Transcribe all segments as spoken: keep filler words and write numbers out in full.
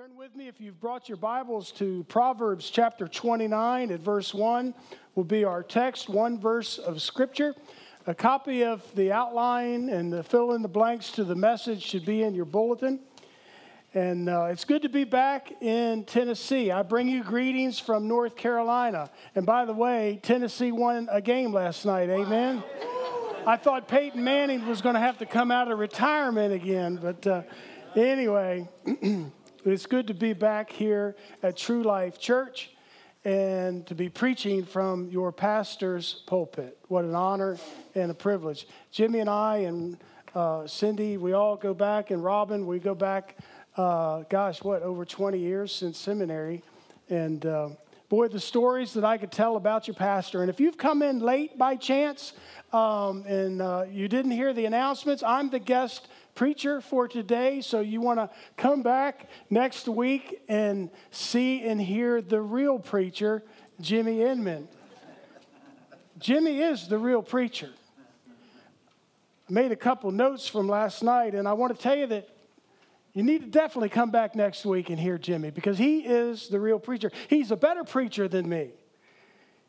Turn with me, if you've brought your Bibles, to Proverbs chapter twenty-nine and verse one will be our text, one verse of Scripture. A copy of the outline and the fill-in-the-blanks to the message should be in your bulletin. And uh, it's good to be back in Tennessee. I bring you greetings from North Carolina. And by the way, Tennessee won a game last night, amen? Wow. I thought Peyton Manning was going to have to come out of retirement again, but uh, anyway... It's good to be back here at True Life Church and to be preaching from your pastor's pulpit. What an honor and a privilege. Jimmy and I and uh, Cindy, we all go back, and Robin, we go back, uh, gosh, what, over twenty years since seminary. And uh, boy, the stories that I could tell about your pastor. And if you've come in late by chance um, and uh, you didn't hear the announcements, I'm the guest preacher for today, so you want to come back next week and see and hear the real preacher, Jimmy Inman. Jimmy is the real preacher. I made a couple notes from last night, and I want to tell you that you need to definitely come back next week and hear Jimmy, because he is the real preacher. He's a better preacher than me.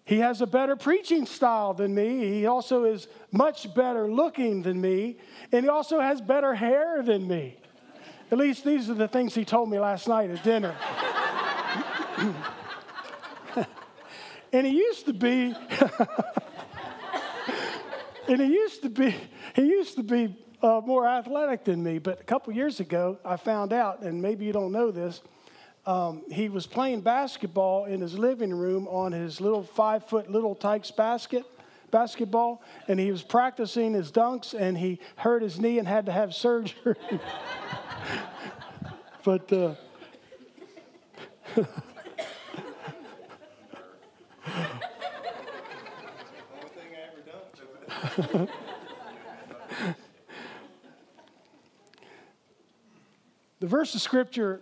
He has a better preaching style than me. He also is much better looking than me. And he also has better hair than me. At least these are the things he told me last night at dinner. And he used to be, and he used to be, he used to be uh, more athletic than me. But a couple years ago, I found out, and maybe you don't know this, Um, he was playing basketball in his living room on his little five-foot little Tykes basket, basketball, and he was practicing his dunks, and he hurt his knee and had to have surgery. But uh, the verse of Scripture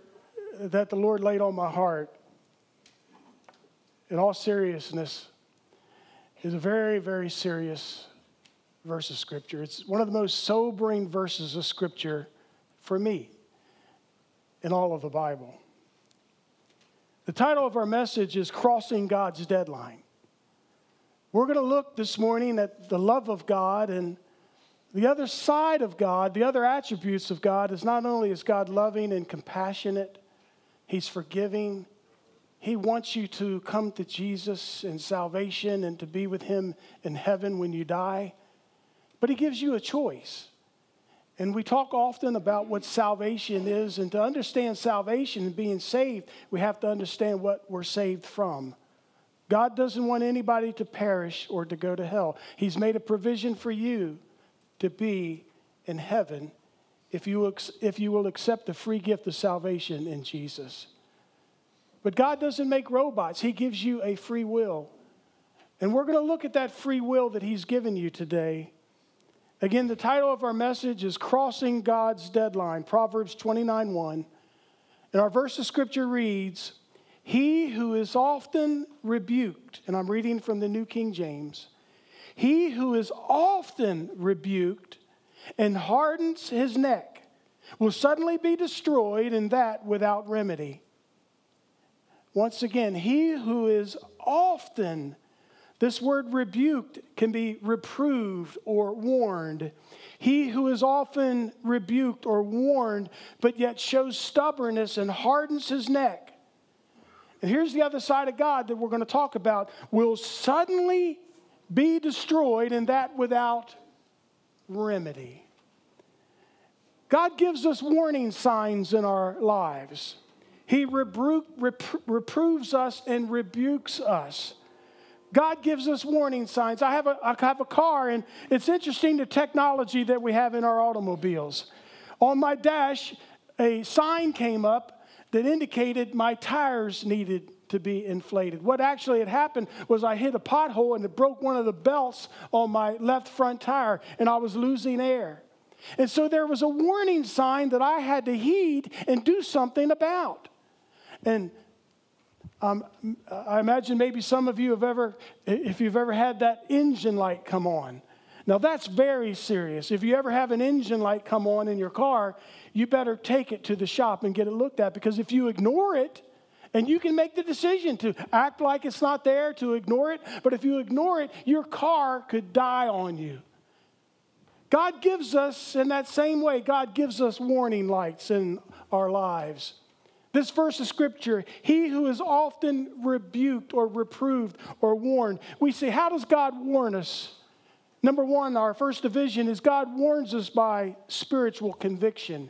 that the Lord laid on my heart, in all seriousness, is a very, very serious verse of Scripture. It's one of the most sobering verses of Scripture for me in all of the Bible. The title of our message is Crossing God's Deadline. We're going to look this morning at the love of God and the other side of God. The other attributes of God is not only is God loving and compassionate, He's forgiving. He wants you to come to Jesus in salvation and to be with Him in heaven when you die. But He gives you a choice. And we talk often about what salvation is. And to understand salvation and being saved, we have to understand what we're saved from. God doesn't want anybody to perish or to go to hell. He's made a provision for you to be in heaven If you, if you will accept the free gift of salvation in Jesus. But God doesn't make robots. He gives you a free will. And we're going to look at that free will that He's given you today. Again, the title of our message is Crossing God's Deadline, Proverbs twenty-nine one. And our verse of Scripture reads, "He who is often rebuked," and I'm reading from the New King James, "he who is often rebuked and hardens his neck will suddenly be destroyed, and that without remedy." Once again, he who is often, this word rebuked can be reproved or warned. He who is often rebuked or warned, but yet shows stubbornness and hardens his neck. And here's the other side of God that we're going to talk about, will suddenly be destroyed, and that without remedy. God gives us warning signs in our lives. He rebu- repro- reproves us and rebukes us. God gives us warning signs. I have a, I have a car, and it's interesting the technology that we have in our automobiles. On my dash, a sign came up that indicated my tires needed to be inflated. What actually had happened was I hit a pothole and it broke one of the belts on my left front tire, and I was losing air. And so there was a warning sign that I had to heed and do something about. And um, I imagine maybe some of you have ever, if you've ever had that engine light come on. Now, that's very serious. If you ever have an engine light come on in your car, you better take it to the shop and get it looked at, because if you ignore it, and you can make the decision to act like it's not there, to ignore it, but if you ignore it, your car could die on you. God gives us, in that same way, God gives us warning lights in our lives. This verse of Scripture, he who is often rebuked or reproved or warned. We see, how does God warn us? Number one, our first division is God warns us by spiritual conviction.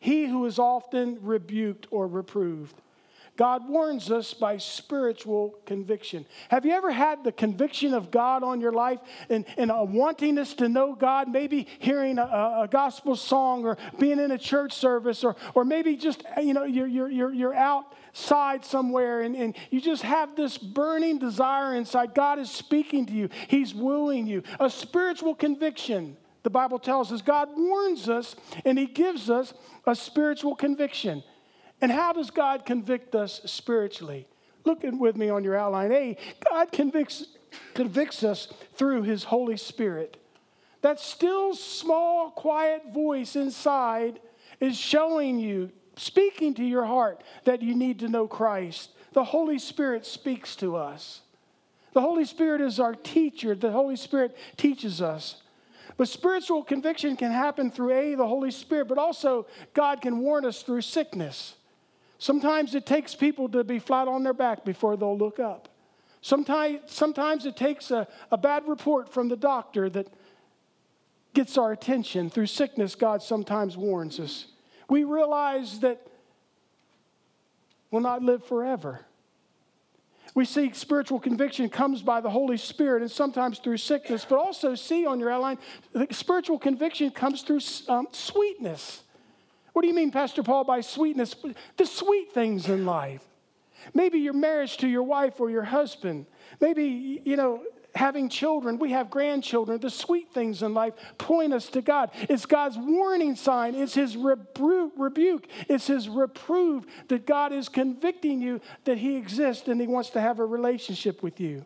He who is often rebuked or reproved. God warns us by spiritual conviction. Have you ever had the conviction of God on your life and, and a wantingness to know God, maybe hearing a, a gospel song or being in a church service or or maybe just, you know, you're, you're, you're, you're outside somewhere and, and you just have this burning desire inside. God is speaking to you. He's wooing you. A spiritual conviction, the Bible tells us. God warns us and he gives us a spiritual conviction. And how does God convict us spiritually? Look with me on your outline. A, God convicts, convicts us through his Holy Spirit. That still, small, quiet voice inside is showing you, speaking to your heart, that you need to know Christ. The Holy Spirit speaks to us. The Holy Spirit is our teacher. The Holy Spirit teaches us. But spiritual conviction can happen through, A, the Holy Spirit, but also God can warn us through sickness. Sometimes it takes people to be flat on their back before they'll look up. Sometimes, sometimes it takes a, a bad report from the doctor that gets our attention. Through sickness, God sometimes warns us. We realize that we'll not live forever. We see spiritual conviction comes by the Holy Spirit and sometimes through sickness, but also see on your outline, spiritual conviction comes through um, sweetness. What do you mean, Pastor Paul, by sweetness? The sweet things in life. Maybe your marriage to your wife or your husband. Maybe, you know, having children. We have grandchildren. The sweet things in life point us to God. It's God's warning sign. It's his rebu- rebuke. It's his reproof that God is convicting you that he exists and he wants to have a relationship with you.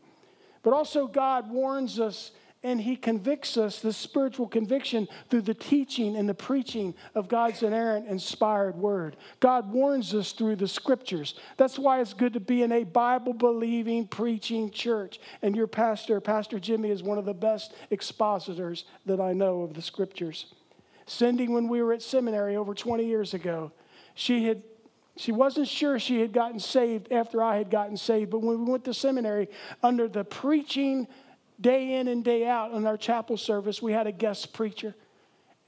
But also God warns us and he convicts us, the spiritual conviction, through the teaching and the preaching of God's inerrant, inspired word. God warns us through the scriptures. That's why it's good to be in a Bible-believing, preaching church. And your pastor, Pastor Jimmy, is one of the best expositors that I know of the scriptures. Cindy, when we were at seminary over twenty years ago, she had She wasn't sure she had gotten saved after I had gotten saved. But when we went to seminary, under the preaching day in and day out in our chapel service, we had a guest preacher,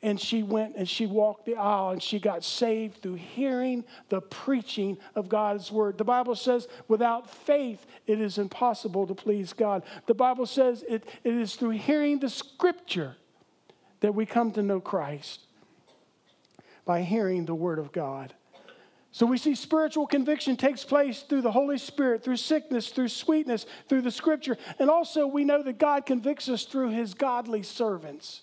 and she went and she walked the aisle and she got saved through hearing the preaching of God's word. The Bible says, without faith, it is impossible to please God. The Bible says it, it is through hearing the scripture that we come to know Christ, by hearing the word of God. So we see spiritual conviction takes place through the Holy Spirit, through sickness, through sweetness, through the scripture. And also we know that God convicts us through his godly servants.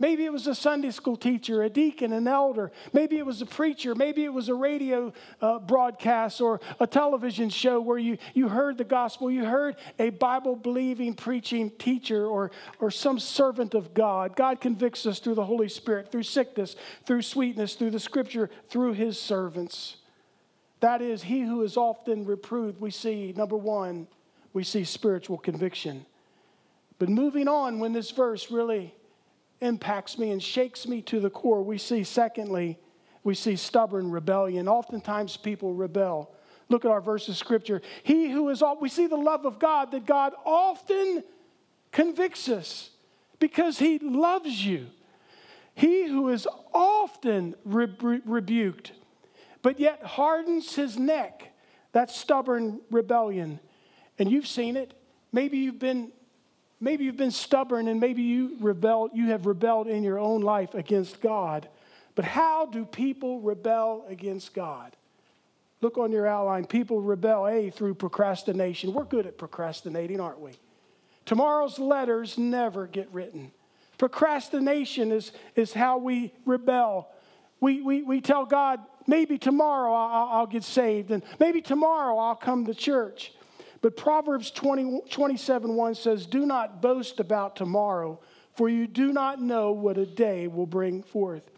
Maybe it was a Sunday school teacher, a deacon, an elder. Maybe it was a preacher. Maybe it was a radio uh, broadcast or a television show where you, you heard the gospel. You heard a Bible-believing, preaching teacher or, or some servant of God. God convicts us through the Holy Spirit, through sickness, through sweetness, through the scripture, through his servants. That is, he who is often reproved. We see, number one, we see spiritual conviction. But moving on, when this verse really impacts me and shakes me to the core, we see, secondly, we see stubborn rebellion. Oftentimes people rebel. Look at our verse of scripture. He who is, we see the love of God, that God often convicts us because he loves you. He who is often rebu- rebuked. But yet hardens his neck. That's stubborn rebellion. And you've seen it. Maybe you've been, maybe you've been stubborn and maybe you rebelled, you have rebelled in your own life against God. But how do people rebel against God? Look on your outline. People rebel, A, through procrastination. We're good at procrastinating, aren't we? Tomorrow's letters never get written. Procrastination is, is how we rebel. We, we, we tell God, maybe tomorrow I'll, I'll get saved, and maybe tomorrow I'll come to church. But Proverbs twenty-seven one says, do not boast about tomorrow, for you do not know what a day will bring forth.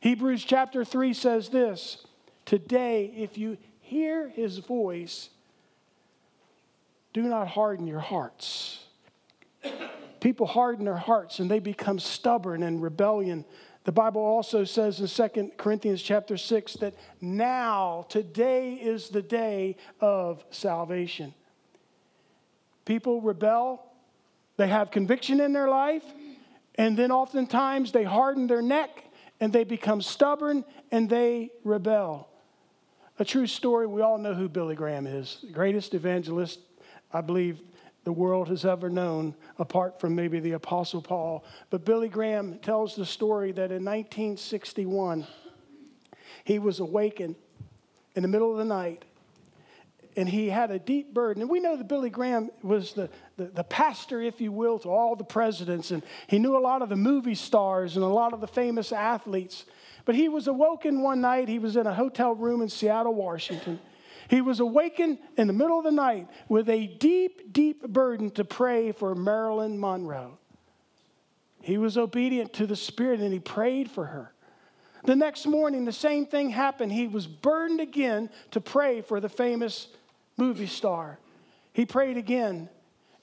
Hebrews chapter three says this, today, if you hear his voice, do not harden your hearts. People harden their hearts and they become stubborn and rebellion. The Bible also says in Second Corinthians chapter six that now, today is the day of salvation. People rebel, they have conviction in their life, and then oftentimes they harden their neck and they become stubborn and they rebel. A true story, we all know who Billy Graham is, the greatest evangelist I believe the world has ever known, apart from maybe the Apostle Paul. But Billy Graham tells the story that in nineteen sixty-one, he was awakened in the middle of the night, and he had a deep burden. And we know that Billy Graham was the, the, the pastor, if you will, to all the presidents. And he knew a lot of the movie stars and a lot of the famous athletes. But he was awoken one night. He was in a hotel room in Seattle, Washington. He was awakened in the middle of the night with a deep, deep burden to pray for Marilyn Monroe. He was obedient to the Spirit and he prayed for her. The next morning, the same thing happened. He was burdened again to pray for the famous movie star. He prayed again,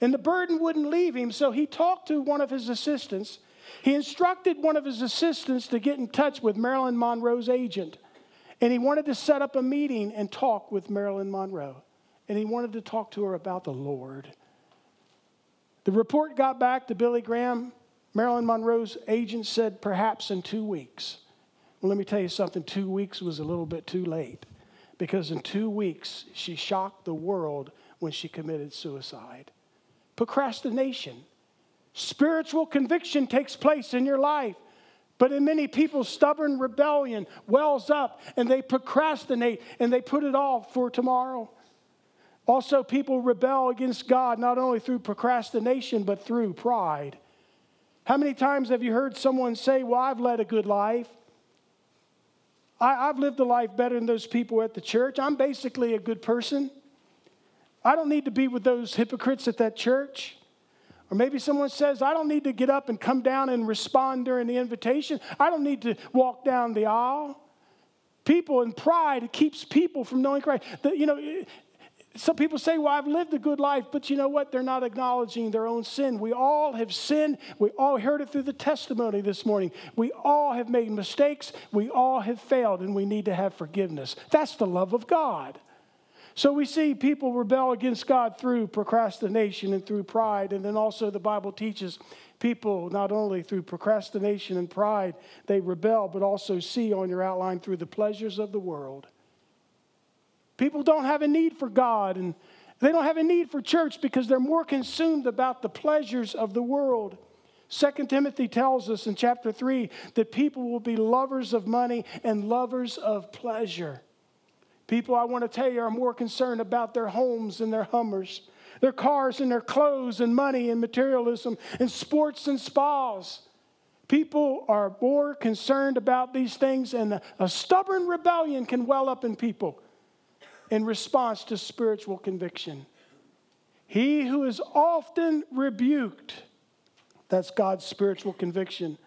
and the burden wouldn't leave him, so he talked to one of his assistants. He instructed one of his assistants to get in touch with Marilyn Monroe's agent, and he wanted to set up a meeting and talk with Marilyn Monroe, and he wanted to talk to her about the Lord. The report got back to Billy Graham. Marilyn Monroe's agent said, perhaps in two weeks. Well, let me tell you something, two weeks was a little bit too late, because in two weeks, she shocked the world when she committed suicide. Procrastination. Spiritual conviction takes place in your life, but in many people, stubborn rebellion wells up, and they procrastinate, and they put it off for tomorrow. Also, people rebel against God, not only through procrastination, but through pride. How many times have you heard someone say, well, I've led a good life? I, I've lived a life better than those people at the church. I'm basically a good person. I don't need to be with those hypocrites at that church. Or maybe someone says, I don't need to get up and come down and respond during the invitation. I don't need to walk down the aisle. People in pride keeps people from knowing Christ. The, you know, some people say, well, I've lived a good life, but you know what? They're not acknowledging their own sin. We all have sinned. We all heard it through the testimony this morning. We all have made mistakes. We all have failed, and we need to have forgiveness. That's the love of God. So we see people rebel against God through procrastination and through pride. And then also the Bible teaches people not only through procrastination and pride, they rebel, but also see on your outline through the pleasures of the world. People don't have a need for God, and they don't have a need for church because they're more consumed about the pleasures of the world. Second Timothy tells us in chapter three that people will be lovers of money and lovers of pleasure. People, I want to tell you, are more concerned about their homes and their Hummers, their cars and their clothes and money and materialism and sports and spas. People are more concerned about these things, and a stubborn rebellion can well up in people in response to spiritual conviction. He who is often rebuked, that's God's spiritual conviction,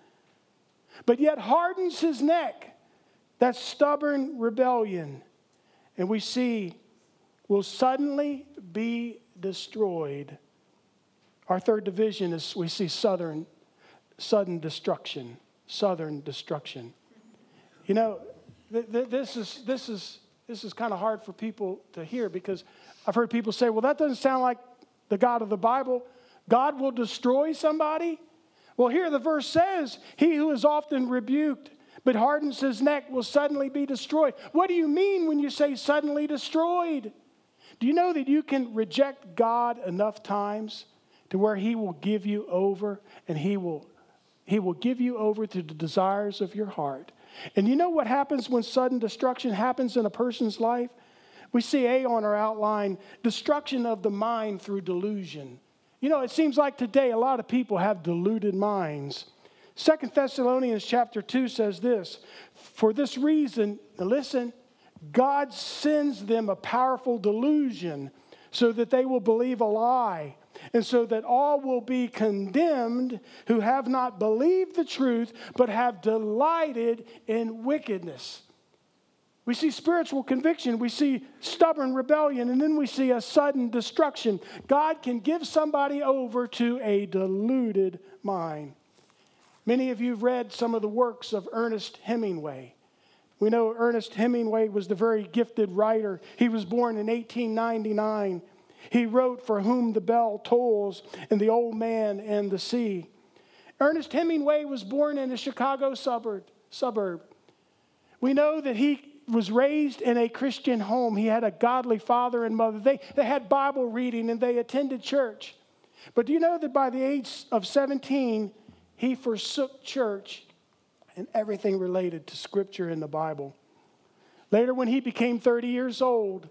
but yet hardens his neck, that's stubborn rebellion. And we see will suddenly be destroyed. Our third division is we see southern, sudden destruction, southern destruction. You know, th- th- this is this is. This is kind of hard for people to hear because I've heard people say, well, that doesn't sound like the God of the Bible. God will destroy somebody? Well, here the verse says, he who is often rebuked but hardens his neck will suddenly be destroyed. What do you mean when you say suddenly destroyed? Do you know that you can reject God enough times to where he will give you over and he will, he will give you over to the desires of your heart? And you know what happens when sudden destruction happens in a person's life? We see A on our outline, destruction of the mind through delusion. You know, it seems like today a lot of people have deluded minds. Second Thessalonians chapter two says this, for this reason, listen, God sends them a powerful delusion so that they will believe a lie and so that all will be condemned who have not believed the truth, but have delighted in wickedness. We see spiritual conviction, we see stubborn rebellion, and then we see a sudden destruction. God can give somebody over to a deluded mind. Many of you have read some of the works of Ernest Hemingway. We know Ernest Hemingway was the very gifted writer. He was born in eighteen ninety-nine. He wrote For Whom the Bell Tolls and The Old Man and the Sea. Ernest Hemingway was born in a Chicago suburb. suburb. We know that he was raised in a Christian home. He had a godly father and mother. They, they had Bible reading and they attended church. But do you know that by the age of seventeen, he forsook church and everything related to Scripture in the Bible? Later, when he became thirty years old,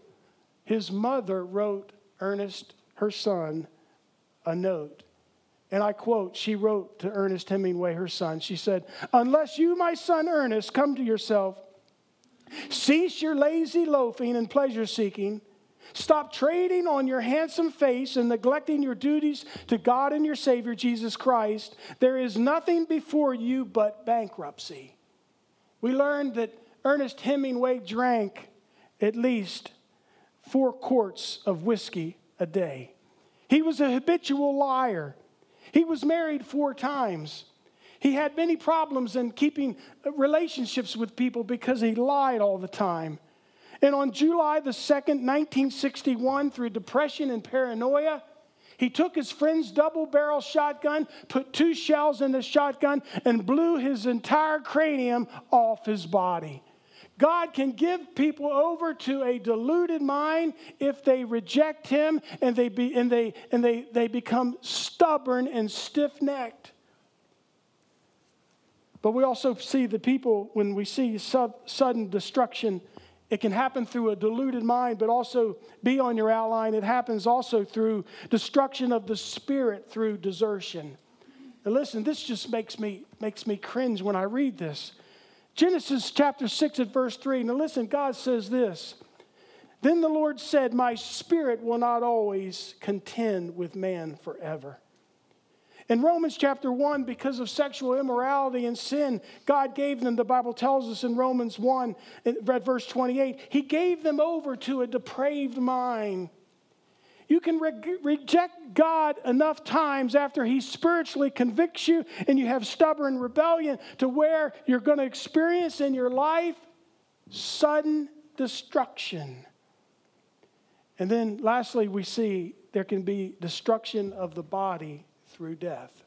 his mother wrote Ernest, her son, a note. And I quote, she wrote to Ernest Hemingway, her son. She said, "Unless you, my son Ernest, come to yourself, cease your lazy loafing and pleasure seeking. Stop trading on your handsome face and neglecting your duties to God and your Savior, Jesus Christ. There is nothing before you but bankruptcy." We learned that Ernest Hemingway drank at least four quarts of whiskey a day. He was a habitual liar. He was married four times. He had many problems in keeping relationships with people because he lied all the time. And on July the second, nineteen sixty-one, through depression and paranoia, he took his friend's double-barrel shotgun, put two shells in the shotgun, and blew his entire cranium off his body. God can give people over to a deluded mind if they reject Him and they be, and they and they they become stubborn and stiff-necked. But we also see the people when we see sub, sudden destruction. It can happen through a deluded mind, but also be on your outline. It happens also through destruction of the spirit through desertion. Now listen, this just makes me makes me cringe when I read this. Genesis chapter six at verse three. Now listen, God says this. Then the Lord said, "My spirit will not always contend with man forever." In Romans chapter one, because of sexual immorality and sin, God gave them, the Bible tells us in Romans one, verse twenty-eight, He gave them over to a depraved mind. You can re- reject God enough times after He spiritually convicts you and you have stubborn rebellion to where you're going to experience in your life sudden destruction. And then lastly, we see there can be destruction of the body through death.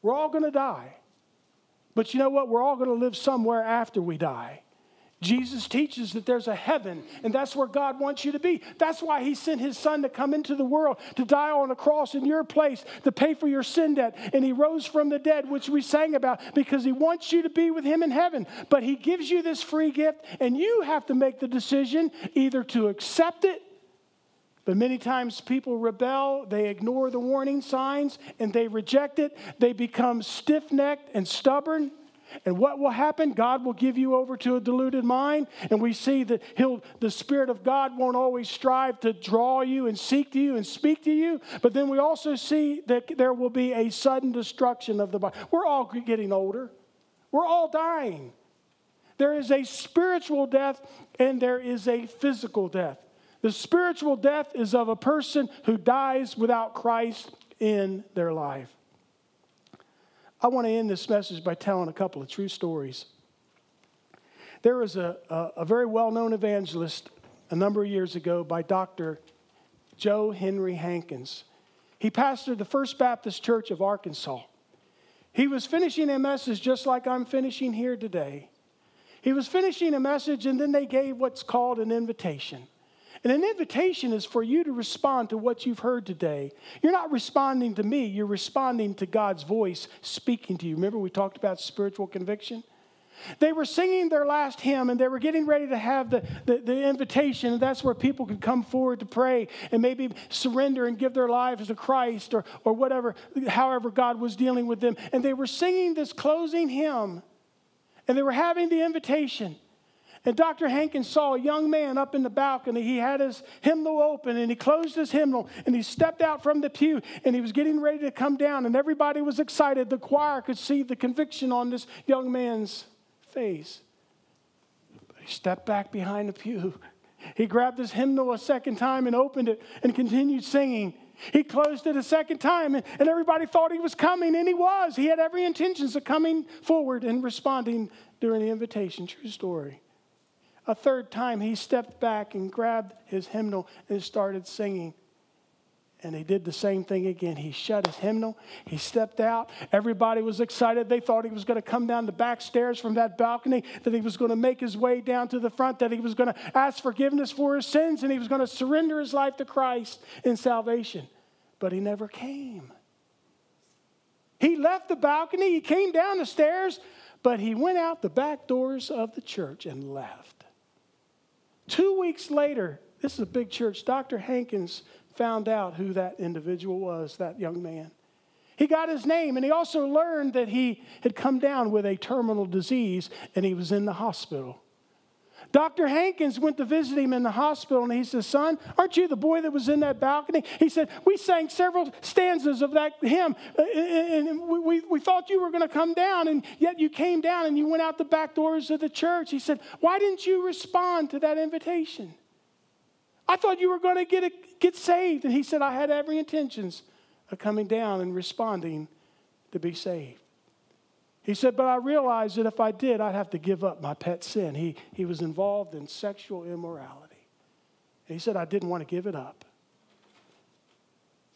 We're all going to die. But you know what? We're all going to live somewhere after we die. Jesus teaches that there's a heaven, and that's where God wants you to be. That's why He sent His Son to come into the world, to die on a cross in your place, to pay for your sin debt. And He rose from the dead, which we sang about, because He wants you to be with Him in heaven. But He gives you this free gift, and you have to make the decision either to accept it. But many times people rebel, they ignore the warning signs, and they reject it. They become stiff-necked and stubborn. And what will happen? God will give you over to a deluded mind. And we see that he'll, the Spirit of God won't always strive to draw you and seek to you and speak to you. But then we also see that there will be a sudden destruction of the body. We're all getting older. We're all dying. There is a spiritual death and there is a physical death. The spiritual death is of a person who dies without Christ in their life. I want to end this message by telling a couple of true stories. There was a, a, a very well-known evangelist a number of years ago by Doctor Joe Henry Hankins. He pastored the First Baptist Church of Arkansas. He was finishing a message just like I'm finishing here today. He was finishing a message, and then they gave what's called an invitation. And an invitation is for you to respond to what you've heard today. You're not responding to me. You're responding to God's voice speaking to you. Remember we talked about spiritual conviction? They were singing their last hymn, and they were getting ready to have the, the, the invitation. And that's where people could come forward to pray and maybe surrender and give their lives to Christ or, or whatever, however God was dealing with them. And they were singing this closing hymn, and they were having the invitation. And Doctor Hankins saw a young man up in the balcony. He had his hymnal open, and he closed his hymnal, and he stepped out from the pew, and he was getting ready to come down, and everybody was excited. The choir could see the conviction on this young man's face. But he stepped back behind the pew. He grabbed his hymnal a second time and opened it and continued singing. He closed it a second time, and, and everybody thought he was coming, and he was. He had every intention of coming forward and responding during the invitation. True story. A third time, he stepped back and grabbed his hymnal and started singing. And he did the same thing again. He shut his hymnal. He stepped out. Everybody was excited. They thought he was going to come down the back stairs from that balcony, that he was going to make his way down to the front, that he was going to ask forgiveness for his sins, and he was going to surrender his life to Christ in salvation. But he never came. He left the balcony. He came down the stairs, but he went out the back doors of the church and left. Two weeks later, this is a big church, Doctor Hankins found out who that individual was, that young man. He got his name, and he also learned that he had come down with a terminal disease, and he was in the hospital. Doctor Hankins went to visit him in the hospital, and he said, "Son, aren't you the boy that was in that balcony?" He said, "We sang several stanzas of that hymn, and we, we, we thought you were going to come down, and yet you came down, and you went out the back doors of the church." He said, "Why didn't you respond to that invitation? I thought you were going to get a, get saved." And he said, "I had every intentions of coming down and responding to be saved." He said, "But I realized that if I did, I'd have to give up my pet sin." He, he was involved in sexual immorality. And he said, "I didn't want to give it up.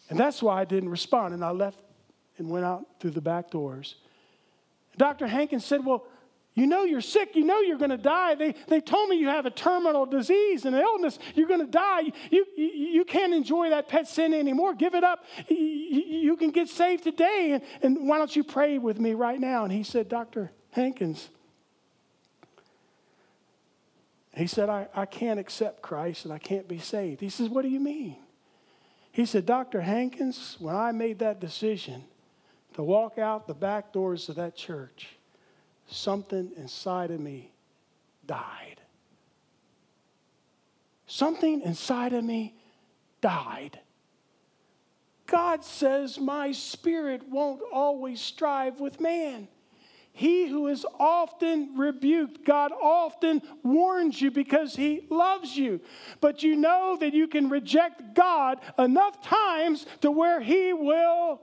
And that's why I didn't respond. And I left and went out through the back doors." Doctor Hankins said, "Well, you know you're sick. You know you're going to die. They, they told me you have a terminal disease and an illness. You're going to die. You, you, you can't enjoy that pet sin anymore. Give it up. You, you can get saved today. And, and why don't you pray with me right now?" And he said, "Doctor Hankins," he said, I, I can't accept Christ and I can't be saved." He says, "What do you mean?" He said, "Doctor Hankins, when I made that decision to walk out the back doors of that church, something inside of me died. Something inside of me died. God says my spirit won't always strive with man. He who is often rebuked, God often warns you because he loves you. But you know that you can reject God enough times to where he will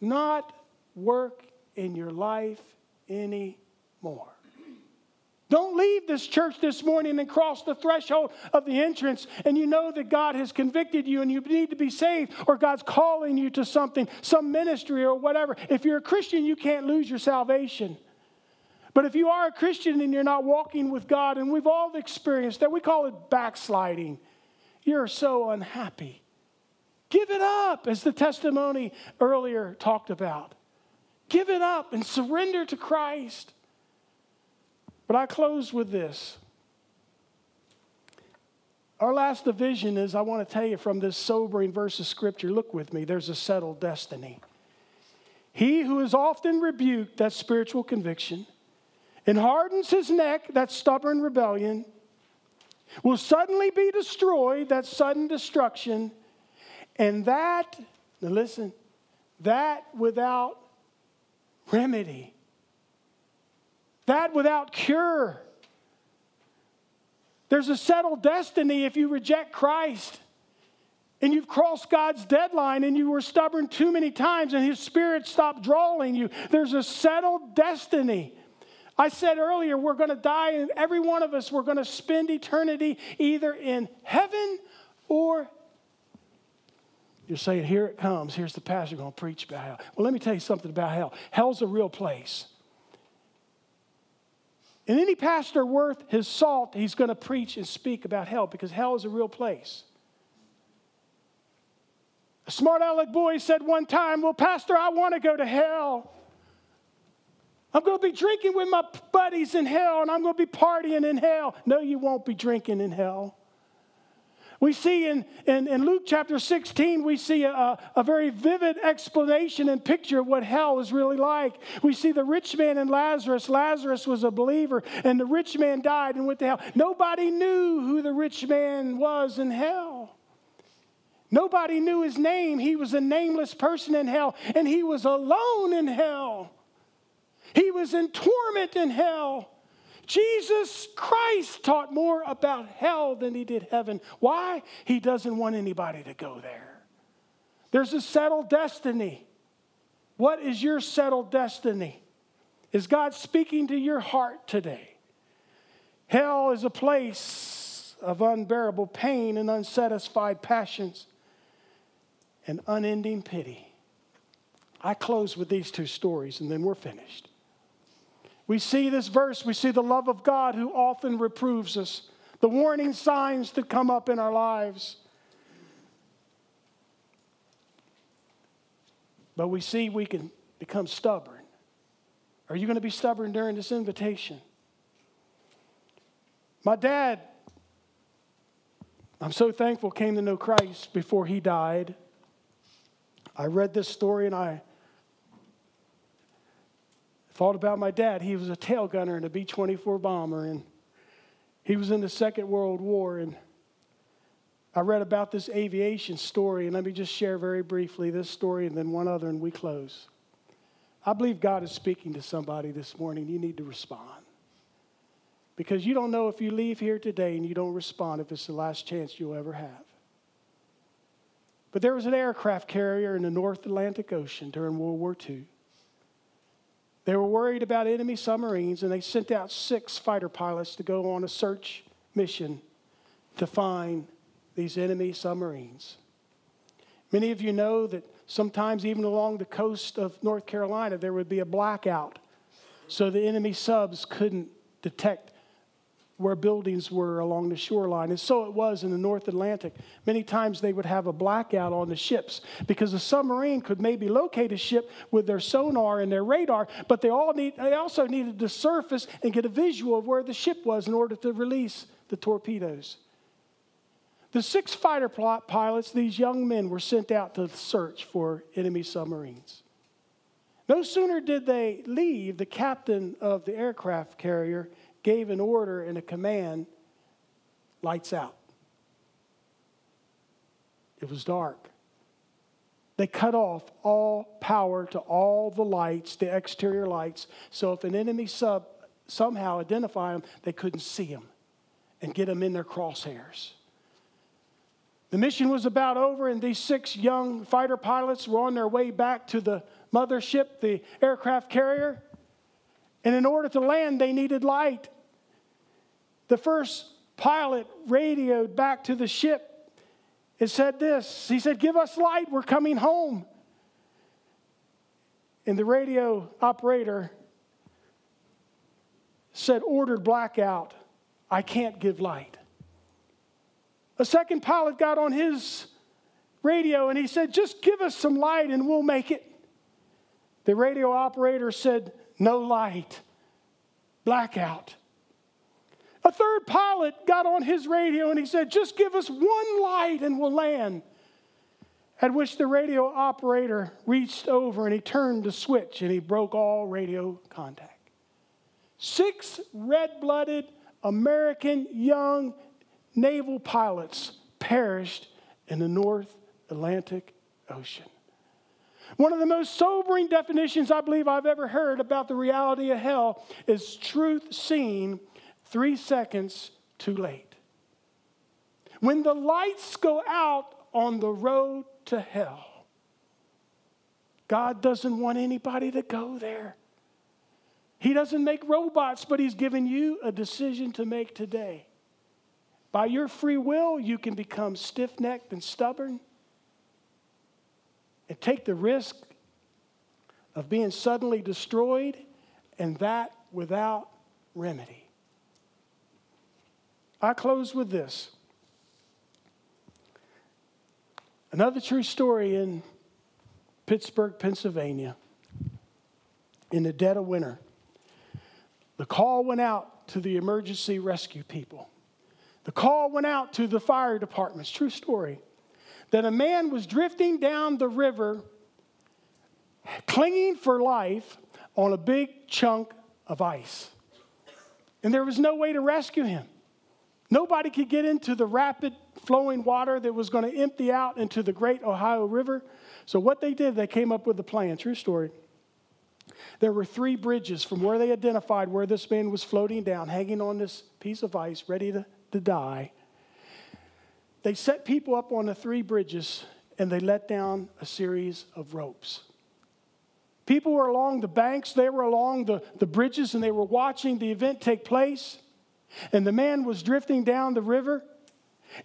not work in your life anymore." Don't leave this church this morning and cross the threshold of the entrance and you know that God has convicted you and you need to be saved, or God's calling you to something, some ministry or whatever. If you're a Christian, you can't lose your salvation. But if you are a Christian and you're not walking with God, and we've all experienced that, we call it backsliding. You're so unhappy. Give it up, as the testimony earlier talked about. Give it up and surrender to Christ. But I close with this. Our last division is, I want to tell you from this sobering verse of Scripture. Look with me. There's a settled destiny. He who is often rebuked, that's spiritual conviction, and hardens his neck, that's stubborn rebellion, will suddenly be destroyed, that's sudden destruction. And that, now listen, that without remedy, that without cure. There's a settled destiny if you reject Christ and you've crossed God's deadline and you were stubborn too many times and his spirit stopped drawing you. There's a settled destiny. I said earlier, we're going to die, and every one of us, we're going to spend eternity either in heaven or hell. You're saying, "Here it comes. Here's the pastor going to preach about hell." Well, let me tell you something about hell. Hell's a real place. And any pastor worth his salt, he's going to preach and speak about hell, because hell is a real place. A smart aleck boy said one time, "Well, pastor, I want to go to hell. I'm going to be drinking with my buddies in hell, and I'm going to be partying in hell." No, you won't be drinking in hell. We see in, in, in Luke chapter sixteen, we see a, a very vivid explanation and picture of what hell is really like. We see the rich man and Lazarus. Lazarus was a believer, and the rich man died and went to hell. Nobody knew who the rich man was in hell. Nobody knew his name. He was a nameless person in hell, and he was alone in hell. He was in torment in hell. Jesus Christ taught more about hell than he did heaven. Why? He doesn't want anybody to go there. There's a settled destiny. What is your settled destiny? Is God speaking to your heart today? Hell is a place of unbearable pain and unsatisfied passions and unending pity. I close with these two stories and then we're finished. We see this verse, we see the love of God who often reproves us, the warning signs that come up in our lives. But we see we can become stubborn. Are you going to be stubborn during this invitation? My dad, I'm so thankful, came to know Christ before he died. I read this story and I thought about my dad. He was a tail gunner and a B twenty-four bomber, and he was in the Second World War. And I read about this aviation story, and let me just share very briefly this story and then one other, and we close. I believe God is speaking to somebody this morning. You need to respond, because you don't know if you leave here today and you don't respond if it's the last chance you'll ever have. But there was an aircraft carrier in the North Atlantic Ocean during World War Two. They were worried about enemy submarines, and they sent out six fighter pilots to go on a search mission to find these enemy submarines. Many of you know that sometimes even along the coast of North Carolina, there would be a blackout, so the enemy subs couldn't detect where buildings were along the shoreline. And so it was in the North Atlantic. Many times they would have a blackout on the ships because a submarine could maybe locate a ship with their sonar and their radar, but they all need, they also needed to surface and get a visual of where the ship was in order to release the torpedoes. The six fighter pilots, these young men, were sent out to search for enemy submarines. No sooner did they leave, the captain of the aircraft carrier gave an order and a command, lights out. It was dark. They cut off all power to all the lights, the exterior lights, so if an enemy sub somehow identified them, they couldn't see them and get them in their crosshairs. The mission was about over, and these six young fighter pilots were on their way back to the mothership, the aircraft carrier. And in order to land, they needed light. The first pilot radioed back to the ship. It said this. He said, "Give us light. We're coming home." And the radio operator said, "Ordered blackout. I can't give light." A second pilot got on his radio and he said, "Just give us some light and we'll make it." The radio operator said, "No light, blackout." A third pilot got on his radio and he said, "Just give us one light and we'll land." At which the radio operator reached over and he turned the switch and he broke all radio contact. Six red-blooded American young naval pilots perished in the North Atlantic Ocean. One of the most sobering definitions I believe I've ever heard about the reality of hell is truth seen three seconds too late. When the lights go out on the road to hell, God doesn't want anybody to go there. He doesn't make robots, but he's given you a decision to make today. By your free will, you can become stiff-necked and stubborn, and take the risk of being suddenly destroyed, and that without remedy. I close with this. Another true story in Pittsburgh, Pennsylvania. In the dead of winter, the call went out to the emergency rescue people. The call went out to the fire departments, true story, that a man was drifting down the river, clinging for life on a big chunk of ice. And there was no way to rescue him. Nobody could get into the rapid flowing water that was going to empty out into the great Ohio River. So what they did, they came up with a plan, true story. There were three bridges from where they identified where this man was floating down, hanging on this piece of ice, ready to, to die. They set people up on the three bridges, and they let down a series of ropes. People were along the banks, they were along the, the bridges, and they were watching the event take place. And the man was drifting down the river,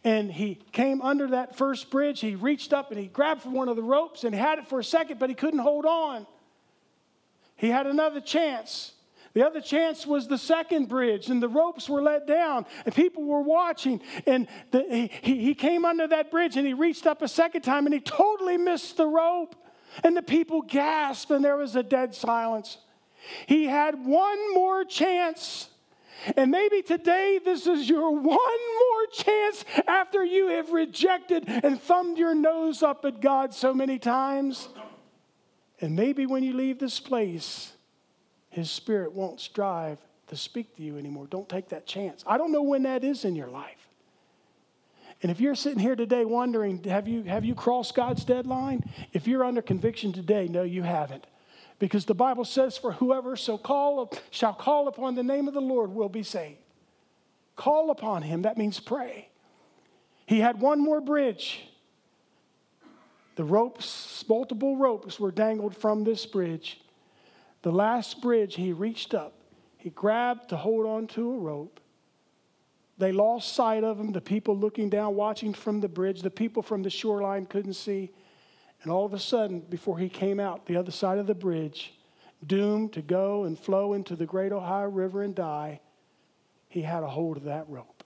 and he came under that first bridge. He reached up, and he grabbed for one of the ropes and had it for a second, but he couldn't hold on. He had another chance. The other chance was the second bridge, and the ropes were let down, and people were watching. And the, he, he came under that bridge, and he reached up a second time, and he totally missed the rope. And the people gasped, and there was a dead silence. He had one more chance. And maybe today this is your one more chance after you have rejected and thumbed your nose up at God so many times. And maybe when you leave this place, His Spirit won't strive to speak to you anymore. Don't take that chance. I don't know when that is in your life. And if you're sitting here today wondering, have you, have you crossed God's deadline? If you're under conviction today, no, you haven't. Because the Bible says, for whoever so call, shall call upon the name of the Lord will be saved. Call upon Him. That means pray. He had one more bridge. The ropes, multiple ropes were dangled from this bridge. The last bridge, he reached up. He grabbed to hold on to a rope. They lost sight of him. The people looking down, watching from the bridge. The people from the shoreline couldn't see. And all of a sudden, before he came out the other side of the bridge, doomed to go and flow into the great Ohio River and die, he had a hold of that rope.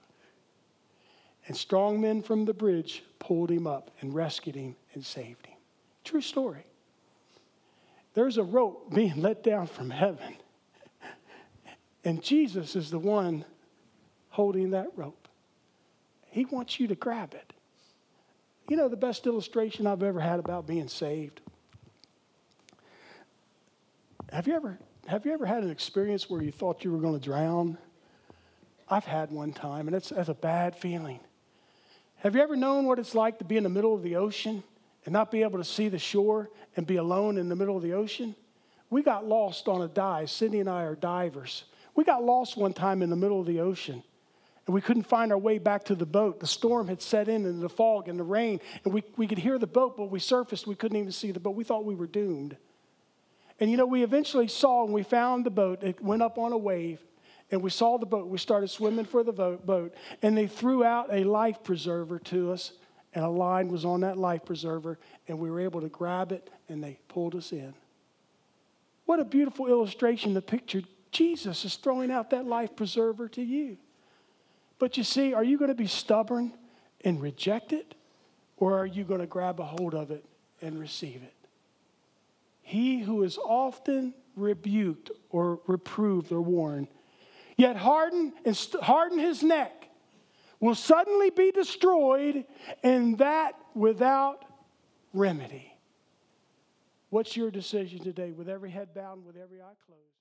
And strong men from the bridge pulled him up and rescued him and saved him. True story. There's a rope being let down from heaven. And Jesus is the one holding that rope. He wants you to grab it. You know the best illustration I've ever had about being saved? Have you ever, have you ever had an experience where you thought you were going to drown? I've had one time, and it's, that's a bad feeling. Have you ever known what it's like to be in the middle of the ocean and not be able to see the shore and be alone in the middle of the ocean? We got lost on a dive. Sydney and I are divers. We got lost one time in the middle of the ocean. And we couldn't find our way back to the boat. The storm had set in and the fog and the rain. And we, we could hear the boat, but we surfaced. We couldn't even see the boat. We thought we were doomed. And, you know, we eventually saw and we found the boat. It went up on a wave. And we saw the boat. We started swimming for the boat. And they threw out a life preserver to us. And a line was on that life preserver. And we were able to grab it. And they pulled us in. What a beautiful illustration to picture. Jesus is throwing out that life preserver to you. But you see, are you going to be stubborn and reject it? Or are you going to grab a hold of it and receive it? He who is often rebuked or reproved or warned, yet harden and st- harden his neck, will suddenly be destroyed, and that without remedy. What's your decision today? With every head bowed and with every eye closed.